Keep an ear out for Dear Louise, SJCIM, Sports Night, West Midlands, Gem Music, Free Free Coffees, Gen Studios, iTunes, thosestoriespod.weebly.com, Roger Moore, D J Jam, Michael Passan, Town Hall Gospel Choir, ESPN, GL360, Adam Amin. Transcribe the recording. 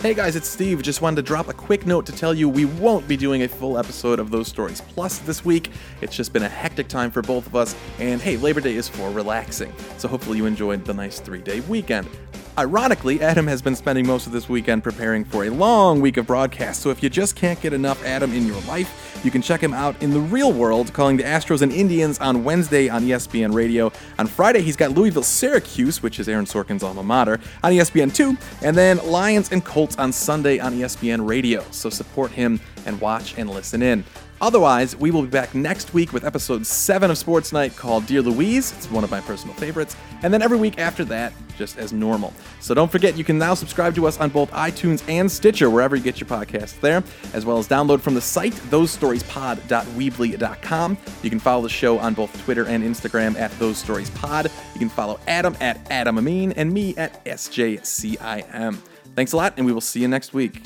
Hey guys, it's Steve. Just wanted to drop a quick note to tell you we won't be doing a full episode of Those Stories Plus this week. It's just been a hectic time for both of us, and hey, Labor Day is for relaxing, so hopefully you enjoyed the nice 3-day weekend. Ironically, Adam has been spending most of this weekend preparing for a long week of broadcasts, so if you just can't get enough Adam in your life, you can check him out in the real world calling the Astros and Indians on Wednesday on ESPN Radio. On Friday, he's got Louisville-Syracuse, which is Aaron Sorkin's alma mater, on ESPN2, and then Lions and Colts on Sunday on ESPN Radio, so support him and watch and listen in. Otherwise, we will be back next week with episode 7 of Sports Night called Dear Louise. It's one of my personal favorites. And then every week after that, just as normal. So don't forget, you can now subscribe to us on both iTunes and Stitcher, wherever you get your podcasts there, as well as download from the site, thosestoriespod.weebly.com. You can follow the show on both Twitter and Instagram at thosestoriespod. You can follow Adam at Adam Amin and me at SJCIM. Thanks a lot, and we will see you next week.